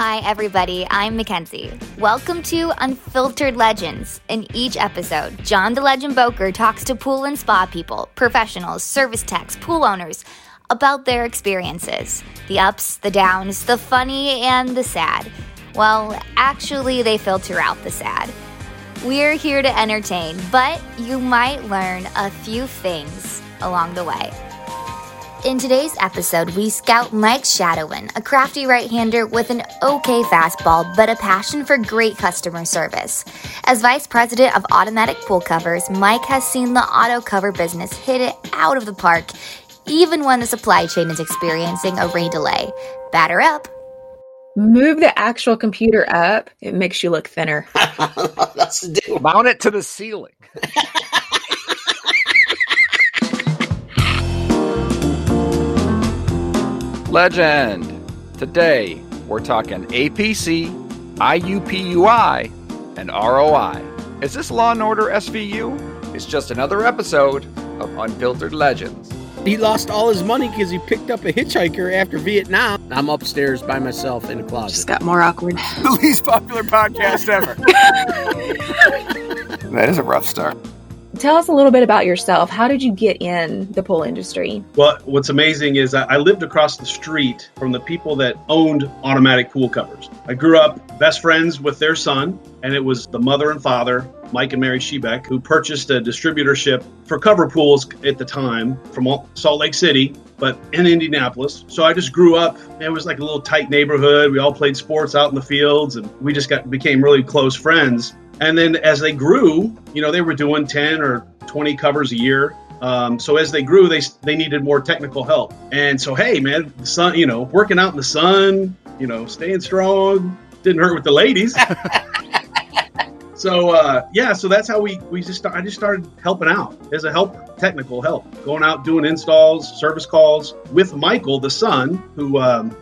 Hi, everybody. I'm Mackenzie. Welcome to Unfiltered Legends. In each episode, John the Legend Boker talks to pool and spa people, professionals, service techs, pool owners, about their experiences. The ups, the downs, the funny, and the sad. Well, actually, they filter out the sad. We're here to entertain, but you might learn a few things along the way. In today's episode, we scout Mike Shadowin, a crafty right-hander with an okay fastball, but a passion for great customer service. As vice president of Automatic Pool Covers, Mike has seen the auto cover business hit it out of the park, even when the supply chain is experiencing a rain delay. Batter up. Move the actual computer up. It makes you look thinner. That's the deal. Mount it to the ceiling. Legend. Today, we're talking APC, IUPUI, and ROI. Is this Law & Order SVU? It's just another episode of Unfiltered Legends. He lost all his money because he picked up a hitchhiker after Vietnam. I'm upstairs by myself in a closet. Just got more awkward. The least popular podcast ever. That is a rough start. Tell us a little bit about yourself. How did you get in the pool industry? Well, what's amazing is I lived across the street from the people that owned Automatic Pool Covers. I grew up best friends with their son, and it was the mother and father, Mike and Mary Shebeck, who purchased a distributorship for cover pools at the time from Salt Lake City, but in Indianapolis. So I just grew up. It was like a little tight neighborhood. We all played sports out in the fields, and we just became really close friends. And then as they grew, you know, they were doing 10 or 20 covers a year. So as they grew, they needed more technical help. And so, hey, man, the sun, you know, working out in the sun, you know, staying strong, didn't hurt with the ladies. So that's how I just started helping out as a helper, technical help, going out, doing installs, service calls with Michael, the son, who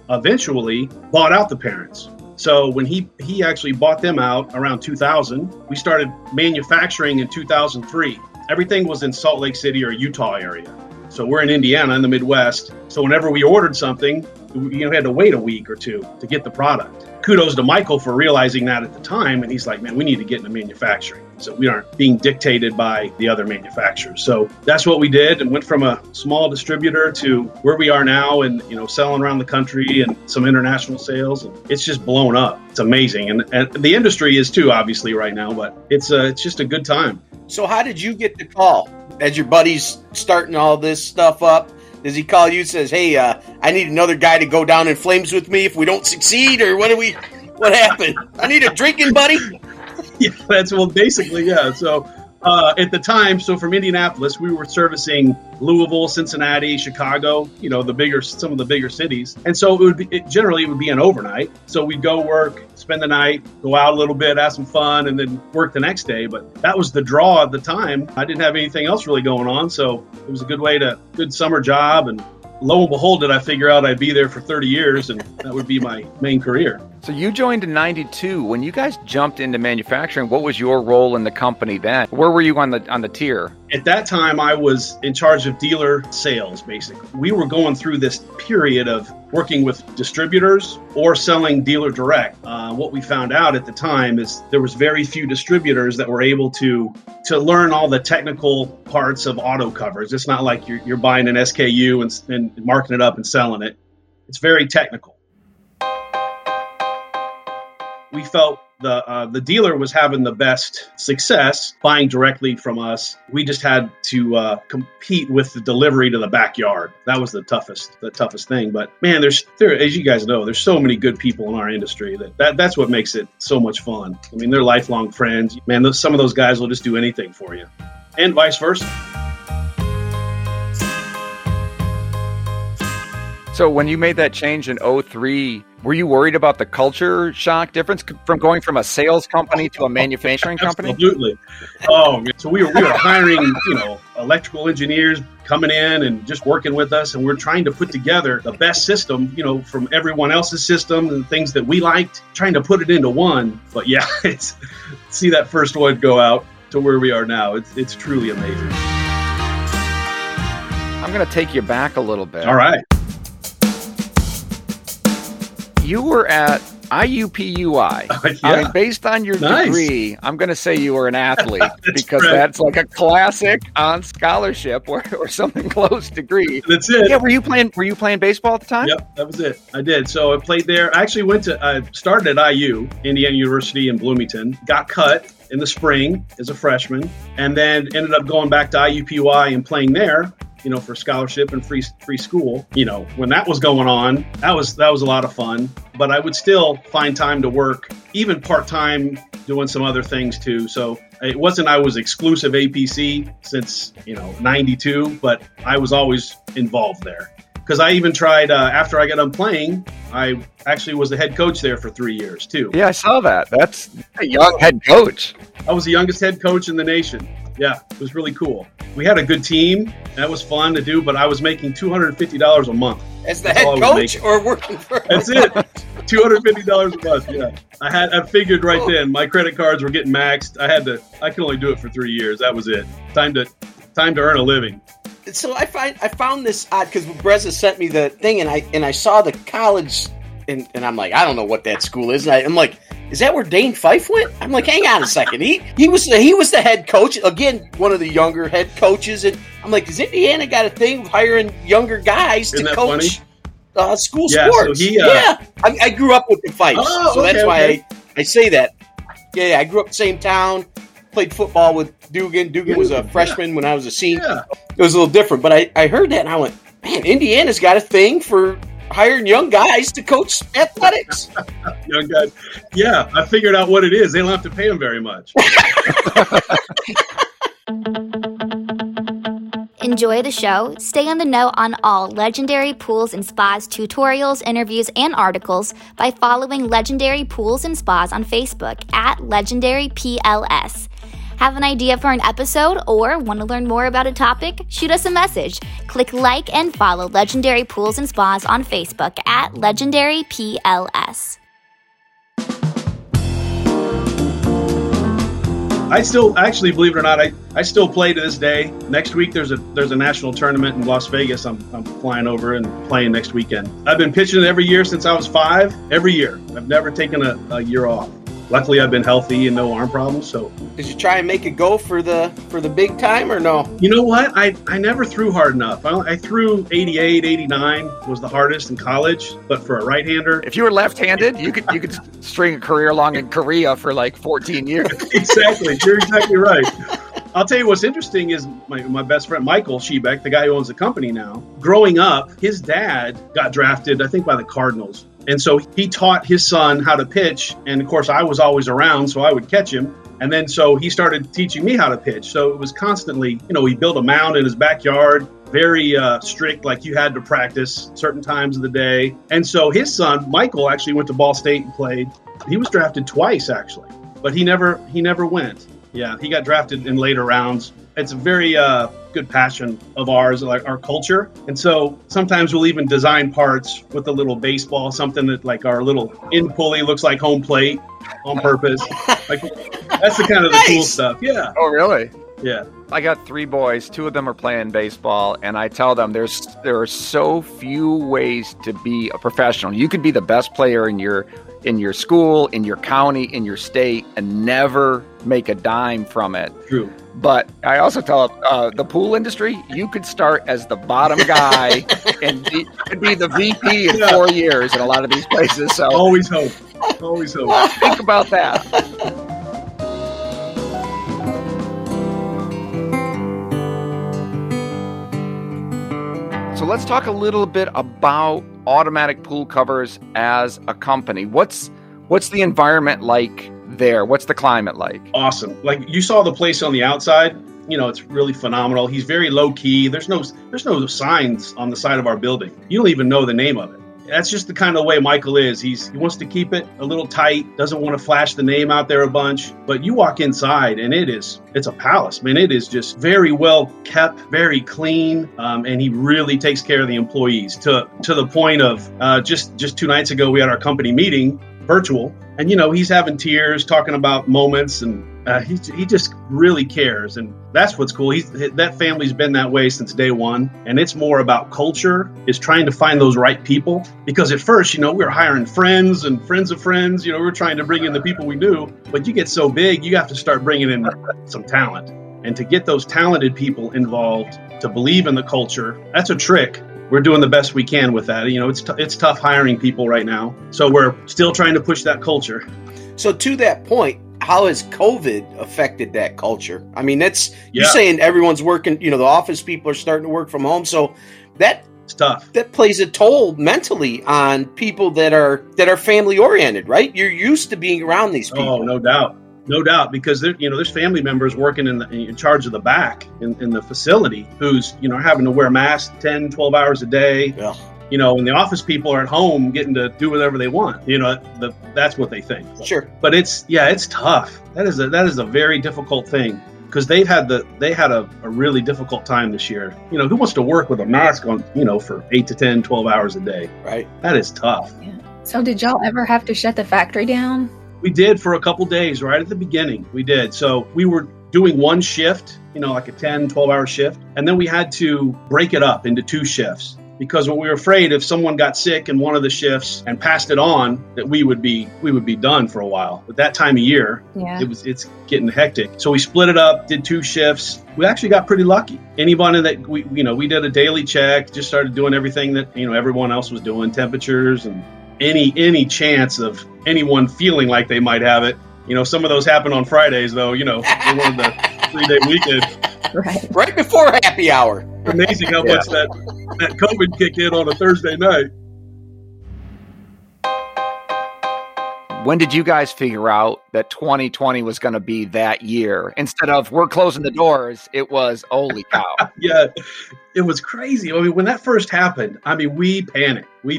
eventually bought out the parents. So when he actually bought them out around 2000, we started manufacturing in 2003. Everything was in Salt Lake City or Utah area. So we're in Indiana in the Midwest. So whenever we ordered something, we had to wait a week or two to get the product. Kudos to Michael for realizing that at the time. And he's like, man, we need to get into manufacturing so we aren't being dictated by the other manufacturers. So that's what we did, and went from a small distributor to where we are now, and, you know, selling around the country and some international sales. And it's just blown up. It's amazing. And the industry is too, obviously, right now, but it's just a good time. So how did you get the call? As your buddy's starting all this stuff up, does he call you and says, hey, I need another guy to go down in flames with me if we don't succeed? Or what happened? I need a drinking buddy. Yeah, basically, yeah. So at the time, so from Indianapolis, we were servicing Louisville, Cincinnati, Chicago, you know, some of the bigger cities. And so it would generally be an overnight. So we'd go work, spend the night, go out a little bit, have some fun, and then work the next day. But that was the draw at the time. I didn't have anything else really going on. So it was a good summer job. And lo and behold, did I figure out I'd be there for 30 years, and that would be my main career. So you joined in 92. When you guys jumped into manufacturing, what was your role in the company then? Where were you on the tier? At that time, I was in charge of dealer sales, basically. We were going through this period of working with distributors or selling dealer direct. What we found out at the time is there was very few distributors that were able to learn all the technical parts of auto covers. It's not like you're buying an SKU and marking it up and selling it. It's very technical. We felt the dealer was having the best success buying directly from us. We just had to compete with the delivery to the backyard. That was the toughest thing. But man, as you guys know, there's so many good people in our industry that's what makes it so much fun. I mean, they're lifelong friends. Man, some of those guys will just do anything for you, and vice versa. So when you made that change in 03, were you worried about the culture shock difference from going from a sales company to a manufacturing company? Absolutely. Oh, man. So we were hiring, you know, electrical engineers coming in and just working with us. And we're trying to put together the best system, you know, from everyone else's system and things that we liked, trying to put it into one. But yeah, see that first one go out to where we are now. It's truly amazing. I'm going to take you back a little bit. All right. you were at IUPUI. Yeah. I mean, based on your degree, I'm going to say you were an athlete because that's like a classic on scholarship or something close degree. That's it. Yeah, were you playing baseball at the time? Yep, that was it. I did. So I played there. I actually started at IU, Indiana University in Bloomington, got cut in the spring as a freshman, and then ended up going back to IUPUI and playing there, you know, for scholarship and free school. You know, when that was going on, that was a lot of fun, but I would still find time to work, even part-time, doing some other things too. So it wasn't I was exclusive APC since, you know, 92, but I was always involved there. Because I even tried, after I got done playing, I actually was the head coach there for 3 years, too. Yeah, I saw that. That's a young head coach. I was the youngest head coach in the nation. Yeah, it was really cool. We had a good team. That was fun to do, but I was making $250 a month. As the head coach or working for That's it. $250 a month, yeah. I figured right then my credit cards were getting maxed. I could only do it for 3 years. That was it. Time to earn a living. So I found this odd because Brezza sent me the thing and I saw the college and I'm like, I don't know what that school is. And I'm like, is that where Dane Fife went? I'm like, hang on a second. He was the head coach again, one of the younger head coaches. And I'm like, does Indiana got a thing of hiring younger guys to coach school sports? So I grew up with the Fife, that's why I say that. Yeah, I grew up in the same town. Played football with Dugan. Dugan was a freshman when I was a senior. Yeah. It was a little different, but I heard that and I went, man, Indiana's got a thing for hiring young guys to coach athletics. Young guys. Yeah, I figured out what it is. They don't have to pay them very much. Enjoy the show. Stay on the know on all Legendary Pools and Spas tutorials, interviews, and articles by following Legendary Pools and Spas on Facebook at Legendary PLS. Have an idea for an episode or want to learn more about a topic? Shoot us a message. Click like and follow Legendary Pools and Spas on Facebook at Legendary PLS. I still, actually, believe it or not, I still play to this day. Next week, there's a national tournament in Las Vegas. I'm flying over and playing next weekend. I've been pitching every year since I was 5, every year. I've never taken a year off. Luckily, I've been healthy and no arm problems. So, did you try and make it go for the big time or no? You know what? I never threw hard enough. I threw 88, 89 was the hardest in college, but for a right-hander. If you were left-handed, you could string a career along in Korea for like 14 years. Exactly. You're exactly right. I'll tell you what's interesting is my best friend, Michael Shebeck, the guy who owns the company now, growing up, his dad got drafted, I think, by the Cardinals. And so he taught his son how to pitch. And of course, I was always around, so I would catch him. And then so he started teaching me how to pitch. So it was constantly, you know, he built a mound in his backyard, very strict, like you had to practice certain times of the day. And so his son, Michael, actually went to Ball State and played. He was drafted twice, actually, but he never went. Yeah, he got drafted in later rounds. It's a very good passion of ours, like our culture. And so sometimes we'll even design parts with a little baseball, something that like our little end pulley looks like home plate on purpose. Like that's the kind of the cool stuff. Yeah. Oh, really? Yeah. I got 3 boys. 2 of them are playing baseball, and I tell them there are so few ways to be a professional. You could be the best player in your school, in your county, in your state, and never make a dime from it. True. But I also tell the pool industry, you could start as the bottom guy and could be the VP in 4 years in a lot of these places. So always hope. Think about that. So let's talk a little bit about Automatic Pool Covers as a company. What's the environment like there? What's the climate like? Awesome. Like you saw the place on the outside, you know, it's really phenomenal. He's very low key. There's no signs on the side of our building. You don't even know the name of it. That's just the kind of way Michael is. He wants to keep it a little tight, doesn't want to flash the name out there a bunch. But you walk inside and it's a palace. Man, it is just very well kept, very clean, and he really takes care of the employees to the point of just 2 nights ago we had our company meeting, virtual, and you know he's having tears talking about moments and he just really cares. And That's what's cool. That family's been that way since day one. And it's more about culture, is trying to find those right people. Because at first, you know, we were hiring friends and friends of friends. You know, we were trying to bring in the people we knew. But you get so big, you have to start bringing in some talent. And to get those talented people involved, to believe in the culture, that's a trick. We're doing the best we can with that. You know, it's tough hiring people right now. So we're still trying to push that culture. So to that point, how has COVID affected that culture? I mean, you're saying everyone's working, you know, the office people are starting to work from home. So that's tough. That plays a toll mentally on people that are family oriented, right? You're used to being around these people. Oh, no doubt. No doubt, because there's family members working in charge of the back in the facility who's, you know, having to wear masks 10, 12 hours a day. Yeah. You know, and the office people are at home getting to do whatever they want. You know, that's what they think. So. Sure. But it's tough. That is a very difficult thing, because they had a really difficult time this year. You know, who wants to work with a mask on, you know, for 8 to 10, 12 hours a day, right? That is tough. Yeah. So did y'all ever have to shut the factory down? We did for a couple days, right at the beginning. We did. So we were doing one shift, you know, like a 10, 12-hour shift. And then we had to break it up into two shifts, because we were afraid if someone got sick in one of the shifts and passed it on, that we would be done for a while. But that time of year, it's getting hectic. So we split it up, did two shifts. We actually got pretty lucky. Anybody that we did a daily check, just started doing everything that, you know, everyone else was doing, temperatures and any chance of anyone feeling like they might have it. You know, some of those happen on Fridays, though, you know, they wanted the 3-day weekend. Right before happy hour. Amazing how much that COVID kicked in on a Thursday night. When did you guys figure out that 2020 was going to be that year? Instead of we're closing the doors, it was holy cow. Yeah, it was crazy. I mean, when that first happened, I mean, we panicked. We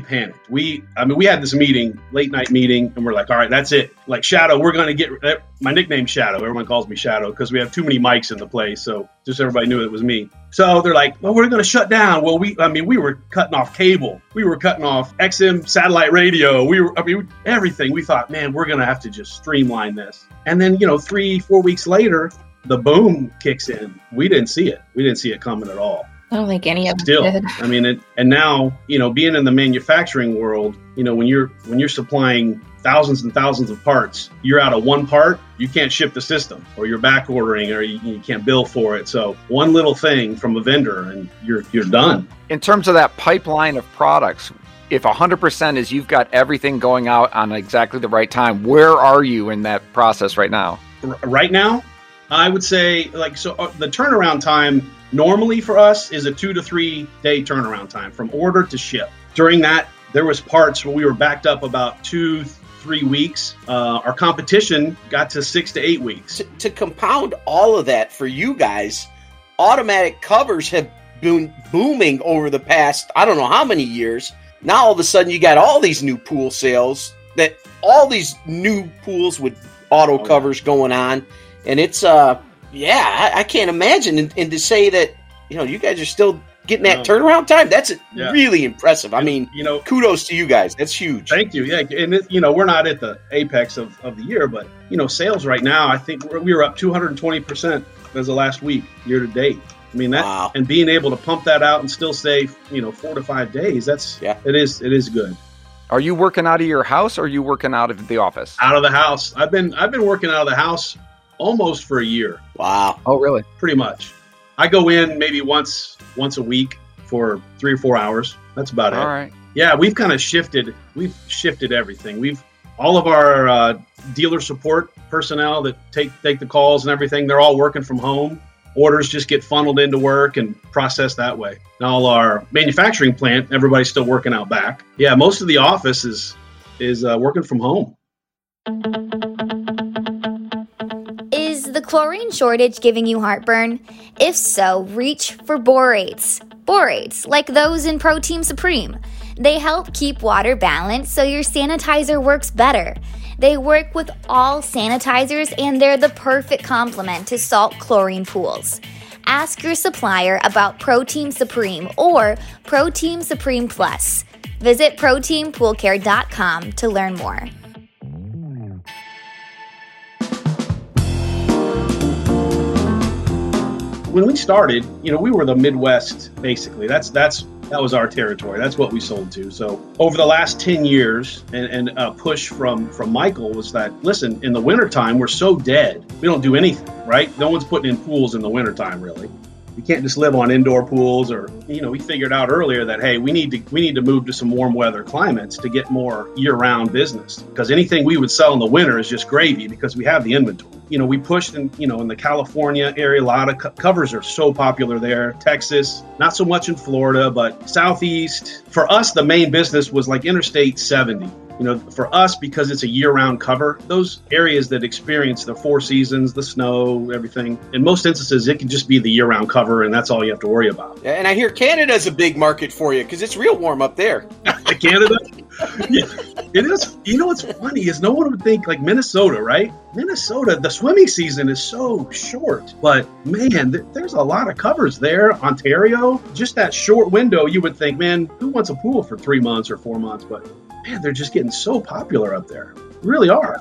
had this meeting, late night meeting, and we're like, all right, that's it. Like Shadow, we're going to get my nickname Shadow. Everyone calls me Shadow because we have too many mics in the place. So just everybody knew it was me. So they're like, well, we're going to shut down. Well, we were cutting off cable. We were cutting off XM satellite radio. Everything. We thought, man, we're going to have to just streamline this. And then, you know, 3-4 weeks later, the boom kicks in. We didn't see it. We didn't see it coming at all. I don't think any of them did. I mean, and now, you know, being in the manufacturing world, you know, when you're supplying thousands and thousands of parts, you're out of one part, you can't ship the system, or you're back ordering, or you can't bill for it. So one little thing from a vendor and you're done. In terms of that pipeline of products, if 100% is you've got everything going out on exactly the right time, where are you in that process right now? Right now, I would say, like, so the turnaround time normally for us is a 2 to 3 day turnaround time from order to ship. During that, there was parts where we were backed up about 2-3 weeks. Our competition got to 6 to 8 weeks. To compound all of that for you guys, automatic covers have been booming over the past, I don't know how many years. Now all of a sudden you got all these new pool sales, that all these new pools with auto covers going on. And it's, I can't imagine. And to say that, you know, you guys are still getting that turnaround time, that's really impressive. I mean, you know, kudos to you guys. That's huge. Thank you. Yeah. And, you know, we're not at the apex of the year, but, you know, sales right now, I think we were up 220% as of last week, year to date. I mean, that, wow. And being able to pump that out and still save, you know, 4 to 5 days, it is good. Are you working out of your house, or are you working out of the office? Out of the house. I've been working out of the house almost for a year. Wow. Oh, really? Pretty much. I go in maybe once a week for 3 or 4 hours. That's about it. All right. Yeah, we've kind of shifted. We've shifted everything. We've all of our dealer support personnel that take the calls and everything, they're all working from home. Orders just get funneled into work and processed that way. And all our manufacturing plant, everybody's still working out back. Yeah, most of the office is working from home. Is the chlorine shortage giving you heartburn? If so, reach for borates. Borates, like those in Proteam Supreme. They help keep water balanced so your sanitizer works better. They work with all sanitizers, and they're the perfect complement to salt chlorine pools. Ask your supplier about Proteam Supreme or Proteam Supreme Plus. Visit ProteamPoolCare.com to learn more. when we started, you know, we were the Midwest, basically. That was our territory. That's what we sold to. So over the last 10 years, and a push from Michael was that, listen, in the wintertime, we're so dead. We don't do anything, right? No one's putting in pools in the wintertime, really. You can't just live on indoor pools, or, you know, we figured out earlier that, hey, we need to move to some warm weather climates to get more year-round business, because anything we would sell in the winter is just gravy because we have the inventory. You know, we pushed in, you know, in the California area, a lot of covers are so popular there. Texas, not so much in Florida, but Southeast. For us, the main business was like Interstate 70. You know, for us, because it's a year-round cover, those areas that experience the four seasons, the snow, everything, in most instances, it can just be the year-round cover, and that's all you have to worry about. And I hear Canada's a big market for you, because it's real warm up there. Canada? Yeah, it is. You know what's funny is no one would think, like, Minnesota, right? Minnesota, the swimming season is so short, but man, there's a lot of covers there. Ontario, just that short window, you would think, man, who wants a pool for 3 months or 4 months? But man, they're just getting so popular up there. They really are.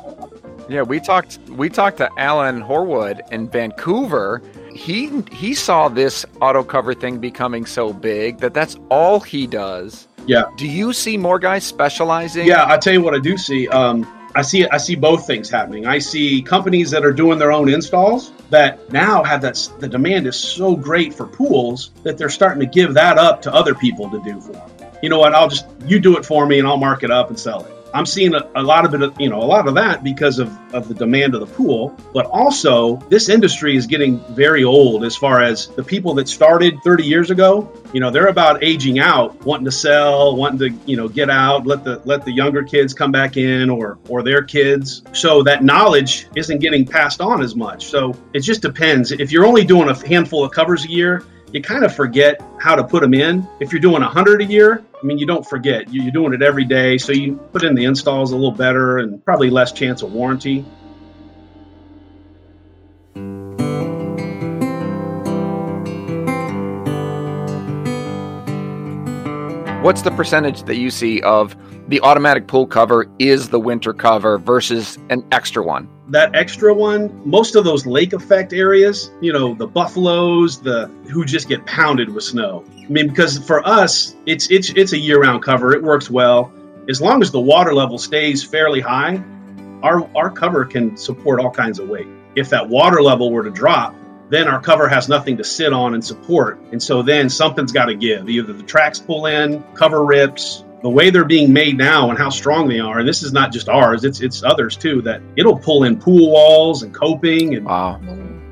Yeah, we talked to Alan Horwood in Vancouver. He saw this auto cover thing becoming so big that that's all he does. Yeah. Do you see more guys specializing? Yeah, I'll tell you what I do see. I see both things happening. I see companies that are doing their own installs that now have that the demand is so great for pools that they're starting to give that up to other people to do for them. You know what, you do it for me and I'll mark it up and sell it. I'm seeing a lot of that because of the demand of the pool, but also this industry is getting very old as far as the people that started 30 years ago. You know, they're about aging out, wanting to sell, wanting to, you know, get out, let the younger kids come back in or their kids. So that knowledge isn't getting passed on as much. So it just depends. If you're only doing a handful of covers a year, you kind of forget how to put them in. If you're doing 100 a year, I mean, you don't forget. You're doing it every day, so you put in the installs a little better and probably less chance of warranty. What's the percentage that you see of the automatic pool cover is the winter cover versus an extra one? That extra one, most of those lake effect areas, you know, the buffaloes, who just get pounded with snow. I mean, because for us, it's a year-round cover. It works well. As long as the water level stays fairly high, our cover can support all kinds of weight. If that water level were to drop, then our cover has nothing to sit on and support. And so then something's got to give. Either the tracks pull in, cover rips. The way they're being made now and how strong they are, and this is not just ours, it's others too, that it'll pull in pool walls and coping. And wow.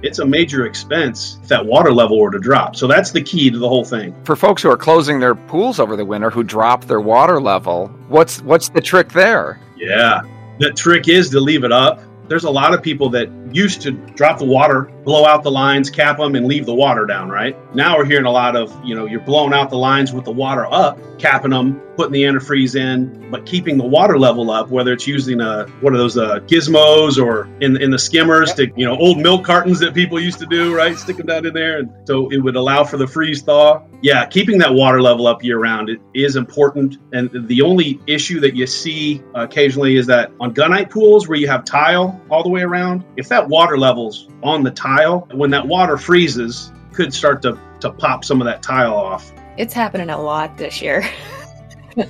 It's a major expense if that water level were to drop. So that's the key to the whole thing. For folks who are closing their pools over the winter, who drop their water level, what's the trick there? Yeah, the trick is to leave it up. There's a lot of people that used to drop the water, blow out the lines, cap them, and leave the water down, right? Now we're hearing a lot of, you know, you're blowing out the lines with the water up, capping them, putting the antifreeze in, but keeping the water level up, whether it's using one of those gizmos or in the skimmers to, you know, old milk cartons that people used to do, right? Stick them down in there. And so it would allow for the freeze thaw. Yeah, keeping that water level up year round is important. And the only issue that you see occasionally is that on gunite pools where you have tile all the way around, if that water level's on the tile, when that water freezes, could start to pop some of that tile off. It's happening a lot this year.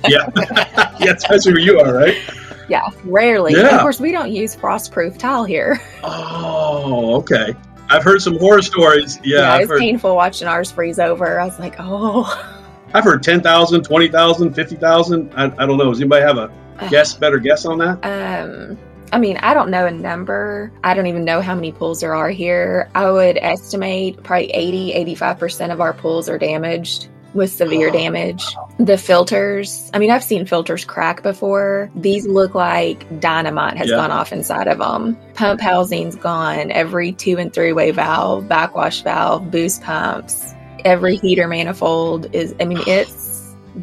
Yeah. Yeah, especially where you are, right? Yeah, rarely. Yeah. Of course, we don't use frostproof tile here. Oh, okay. I've heard some horror stories. Yeah, it's painful watching ours freeze over. I was like, oh. I've heard 10,000, 20,000, 50,000. I don't know. Does anybody have a guess? Better guess on that? I mean, I don't know a number. I don't even know how many pools there are here. I would estimate probably 80, 85% of our pools are damaged with severe damage. The filters, I mean, I've seen filters crack before. These look like dynamite has gone off inside of them. Pump housing's gone. Every 2 and 3-way valve, backwash valve, boost pumps, every heater manifold is, I mean, it's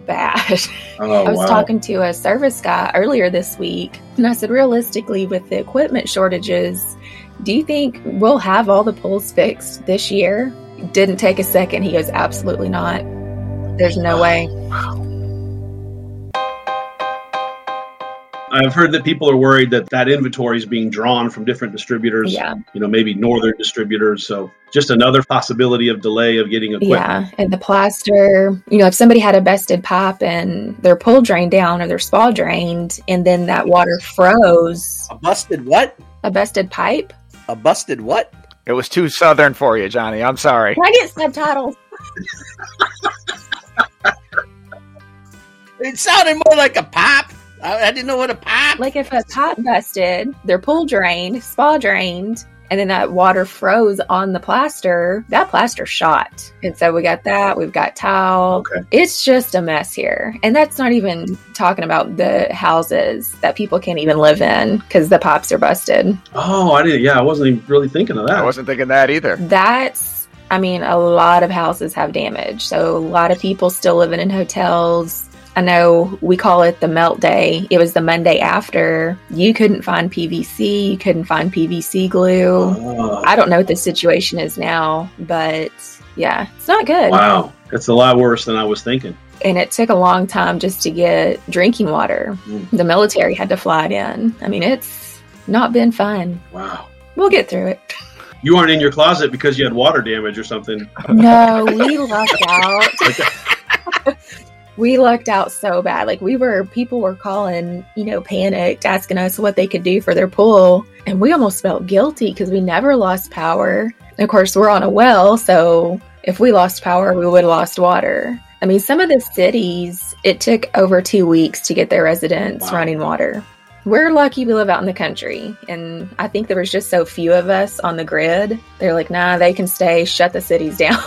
bad. Oh, I was talking to a service guy earlier this week, and I said, realistically, with the equipment shortages, do you think we'll have all the pools fixed this year? It didn't take a second. He goes, absolutely not. There's no way. I've heard that people are worried that that inventory is being drawn from different distributors, you know, maybe northern distributors. So just another possibility of delay of getting equipment. Yeah, and the plaster, you know, if somebody had a bested pipe and their pull drained down or their spa drained, and then that water froze. A busted what? A busted pipe. A busted what? It was too southern for you, Johnny. I'm sorry. Can I get subtitles? It sounded more like a pop. I didn't know what a pop. Like if a pop busted, their pool drained, spa drained, and then that water froze on the plaster, that plaster shot. And so we got that. We've got tile. Okay. It's just a mess here. And that's not even talking about the houses that people can't even live in because the pops are busted. Oh, I didn't. Yeah, I wasn't even really thinking of that. I wasn't thinking that either. That's, I mean, a lot of houses have damage. So a lot of people still living in hotels. I know we call it the melt day. It was the Monday after. You couldn't find PVC. You couldn't find PVC glue. I don't know what the situation is now, but yeah, it's not good. Wow. It's a lot worse than I was thinking. And it took a long time just to get drinking water. The military had to fly it in. I mean, it's not been fun. Wow. We'll get through it. You aren't in your closet because you had water damage or something. No, we lucked out. We lucked out so bad. Like people were calling, you know, panicked, asking us what they could do for their pool. And we almost felt guilty because we never lost power. And of course, we're on a well. So if we lost power, we would have lost water. I mean, some of the cities, it took over 2 weeks to get their residents running water. We're lucky we live out in the country. And I think there was just so few of us on the grid. They're like, nah, they can stay, shut the cities down.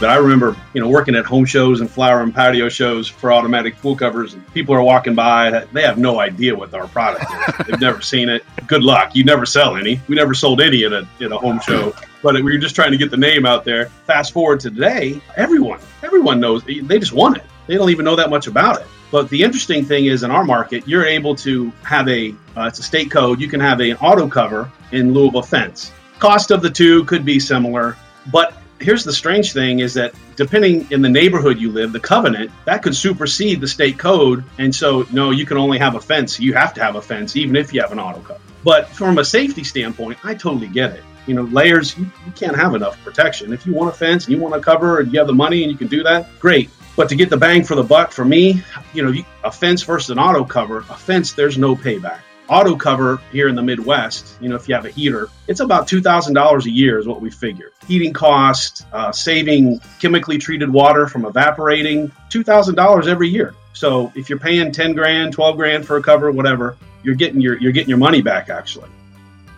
But I remember, you know, working at home shows and flower and patio shows for Automatic Pool Covers, and people are walking by. They have no idea what our product is. They've never seen it. Good luck. You never sell any. We never sold any at a home show. But we were just trying to get the name out there. Fast forward to today, everyone knows. They just want it. They don't even know that much about it. But the interesting thing is, in our market, you're able to have it's a state code. You can have an auto cover in lieu of a fence. Cost of the two could be similar, but here's the strange thing is that depending in the neighborhood you live, the covenant, that could supersede the state code. And so, no, you can only have a fence. You have to have a fence, even if you have an auto cover. But from a safety standpoint, I totally get it. You know, layers, you can't have enough protection. If you want a fence and you want a cover and you have the money and you can do that, great. But to get the bang for the buck, for me, you know, a fence versus an auto cover, a fence, there's no payback. Auto cover here in the Midwest, you know, if you have a heater, it's about $2,000 a year is what we figure. Heating costs, saving chemically treated water from evaporating, $2,000 every year. So if you're paying 10 grand, 12 grand for a cover, whatever, you're getting your money back actually.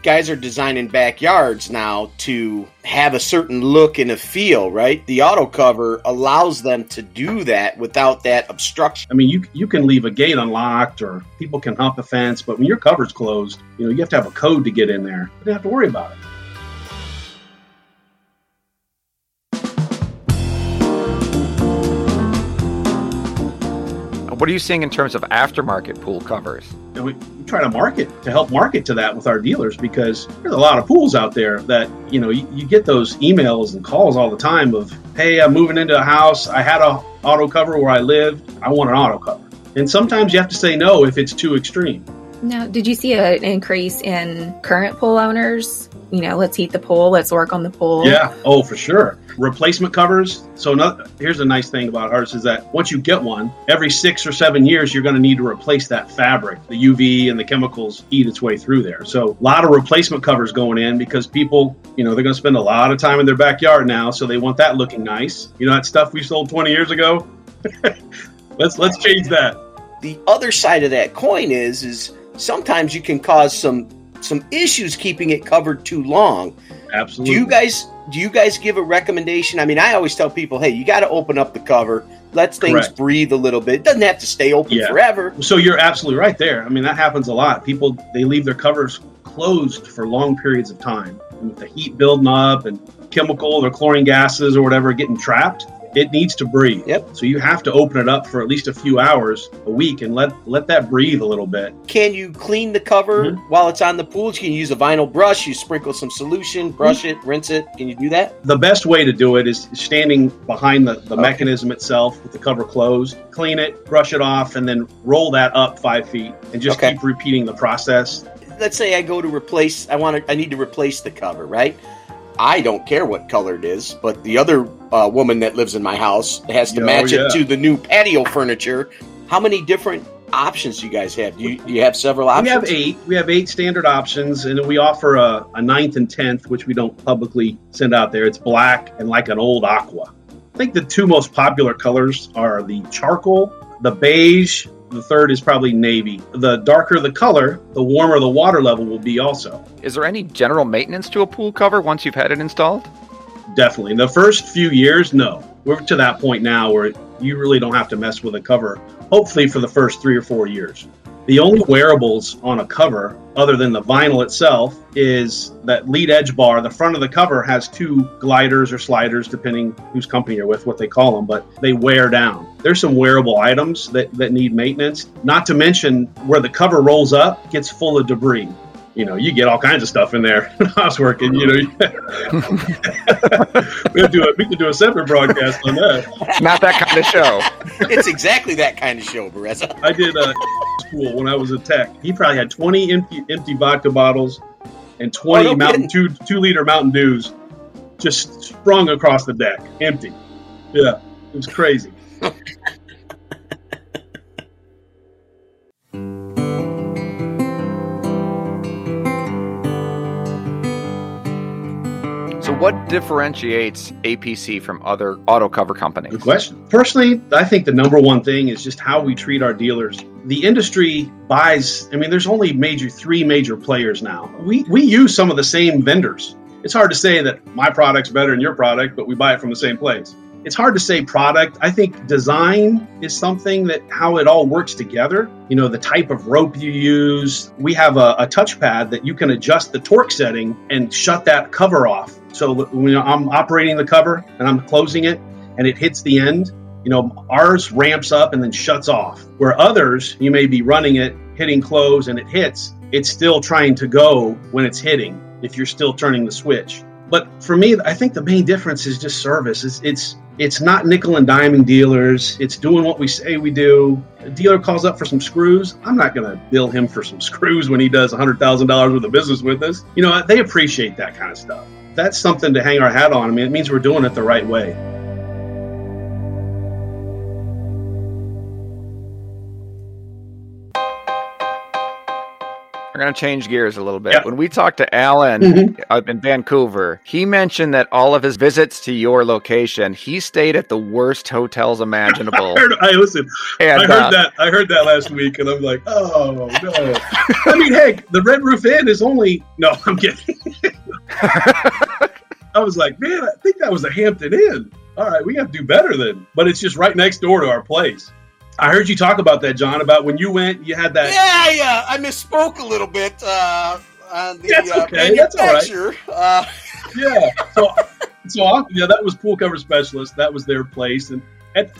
Guys are designing backyards now to have a certain look and a feel, right? The auto cover allows them to do that without that obstruction. I mean, you can leave a gate unlocked or people can hop a fence, but when your cover's closed, you know, you have to have a code to get in there. You don't have to worry about it. What are you seeing in terms of aftermarket pool covers? And we try to help market to that with our dealers because there's a lot of pools out there that, you know, you get those emails and calls all the time of, hey, I'm moving into a house. I had an auto cover where I lived. I want an auto cover. And sometimes you have to say no if it's too extreme. Now, did you see an increase in current pool owners? You know, let's heat the pool. Let's work on the pool. Yeah. Oh, for sure. Replacement covers. So here's a nice thing about ours is that once you get one, every 6 or 7 years, you're going to need to replace that fabric. The UV and the chemicals eat its way through there. So a lot of replacement covers going in because people, you know, they're going to spend a lot of time in their backyard now. So they want that looking nice. You know, that stuff we sold 20 years ago. Let's change that. The other side of that coin is sometimes you can cause some issues keeping it covered too long. Absolutely. Do you guys give a recommendation? I mean, I always tell people, hey, you got to open up the cover, let things breathe a little bit. It doesn't have to stay open forever. So you're absolutely right there. I mean, that happens a lot. People, they leave their covers closed for long periods of time. And with the heat building up and chemical or chlorine gases or whatever getting trapped, It needs to breathe. Yep. So you have to open it up for at least a few hours a week and let that breathe a little bit. Can you clean the cover while it's on the pool? You can use a vinyl brush. You sprinkle some solution, brush it, rinse it. Can you do that? The best way to do it is standing behind the mechanism itself with the cover closed. Clean it, brush it off, and then roll that up 5 feet and just keep repeating the process. Let's say I go to replace, I need to replace the cover, right? I don't care what color it is, but the other woman that lives in my house has to match it to the new patio furniture. How many different options do you guys have? Do you have several options? We have 8. We have 8 standard options, and we offer a 9th and 10th, which we don't publicly send out there. It's black and like an old aqua. I think the 2 most popular colors are the charcoal, the beige. The 3rd is probably navy. The darker the color, the warmer the water level will be also. Is there any general maintenance to a pool cover once you've had it installed? Definitely. In the first few years, no. We're to that point now where you really don't have to mess with a cover, hopefully for the first 3 or 4 years. The only wearables on a cover, other than the vinyl itself, is that lead edge bar. The front of the cover has 2 gliders or sliders, depending whose company you're with, what they call them, but they wear down. There's some wearable items that need maintenance, not to mention where the cover rolls up gets full of debris. You know, you get all kinds of stuff in there. When I was working, you know, we could do a separate broadcast on that. It's not that kind of show. It's exactly that kind of show, Baressa. I did school when I was a tech. He probably had 20 empty vodka bottles and 20 two-liter Mountain Dews just sprung across the deck, empty. Yeah, it was crazy. What differentiates APC from other auto cover companies? Good question. Personally, I think the number one thing is just how we treat our dealers. The industry buys, I mean, there's only three major players now. We use some of the same vendors. It's hard to say that my product's better than your product, but we buy it from the same place. It's hard to say product. I think design is something that how it all works together. You know, the type of rope you use. We have a touchpad that you can adjust the torque setting and shut that cover off. So you know, I'm operating the cover and I'm closing it and it hits the end. You know, ours ramps up and then shuts off. Where others, you may be running it, hitting close and it hits. It's still trying to go when it's hitting if you're still turning the switch. But for me, I think the main difference is just service. It's not nickel and diming dealers. It's doing what we say we do. A dealer calls up for some screws. I'm not going to bill him for some screws when he does $100,000 worth of business with us. You know, they appreciate that kind of stuff. That's something to hang our hat on. I mean, it means we're doing it the right way. We're going to change gears a little bit. Yeah. When we talked to Alan up in Vancouver, he mentioned that all of his visits to your location, he stayed at the worst hotels imaginable. I heard that last week, and I'm like, oh, no. I mean, heck, the Red Roof Inn is only – no, I'm kidding. I was like, man, I think that was a Hampton Inn. All right, we have to do better then. But it's just right next door to our place. I heard you talk about that, John, about when you went, you had that. Yeah, I misspoke a little bit on the manufacturer. That's all right. That was Pool Cover Specialist. That was their place. And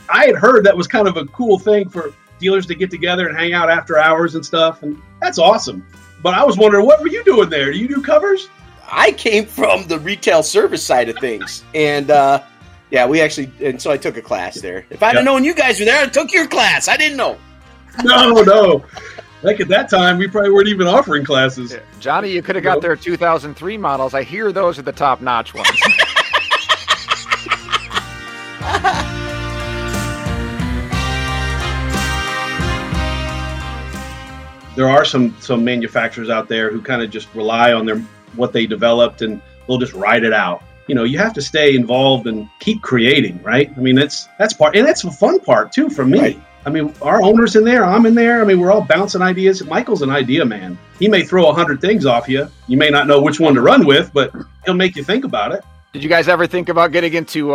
I had heard that was kind of a cool thing for dealers to get together and hang out after hours and stuff. And that's awesome. But I was wondering, what were you doing there? Do you do covers? I came from the retail service side of things. And, so I took a class there. If I'd have known you guys were there, I took your class. I didn't know. No. Like at that time, we probably weren't even offering classes. Yeah. Johnny, you could have got their 2003 models. I hear those are the top-notch ones. There are some manufacturers out there who kind of just rely on what they developed, and they'll just ride it out. You know, you have to stay involved and keep creating, right? I mean, that's part, and that's the fun part too for me. Right. I mean, our owner's in there, I'm in there. I mean, we're all bouncing ideas. Michael's an idea man. He may throw 100 things off you. You may not know which one to run with, but he'll make you think about it. Did you guys ever think about getting into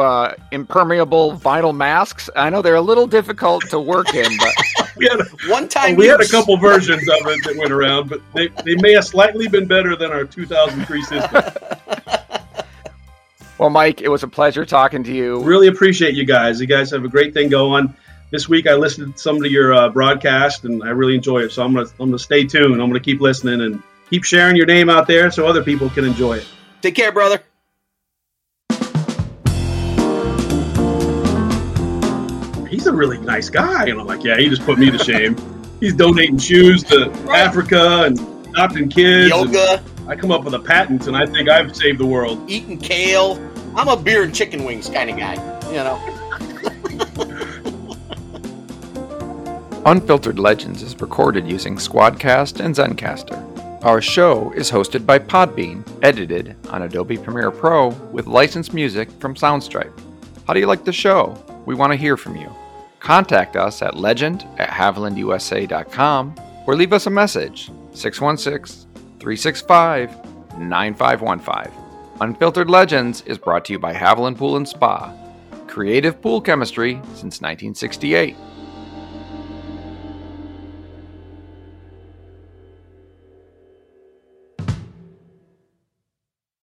impermeable vinyl masks? I know they're a little difficult to work in, but we had a couple versions of it that went around, but they may have slightly been better than our 2003 system. Well, Mike, it was a pleasure talking to you. Really appreciate you guys. You guys have a great thing going. This week I listened to some of your broadcast, and I really enjoy it. So I'm gonna stay tuned. I'm gonna keep listening and keep sharing your name out there so other people can enjoy it. Take care, brother. He's a really nice guy, and I'm like, yeah, he just put me to shame. He's donating shoes to Africa and adopting kids. Yoga. I come up with a patent, and I think I've saved the world. Eating kale. I'm a beer and chicken wings kind of guy, you know. Unfiltered Legends is recorded using Squadcast and Zencaster. Our show is hosted by Podbean, edited on Adobe Premiere Pro with licensed music from Soundstripe. How do you like the show? We want to hear from you. Contact us at legend@havilandusa.com or leave us a message, 616-365-9515. Unfiltered Legends is brought to you by Haviland Pool & Spa. Creative pool chemistry since 1968.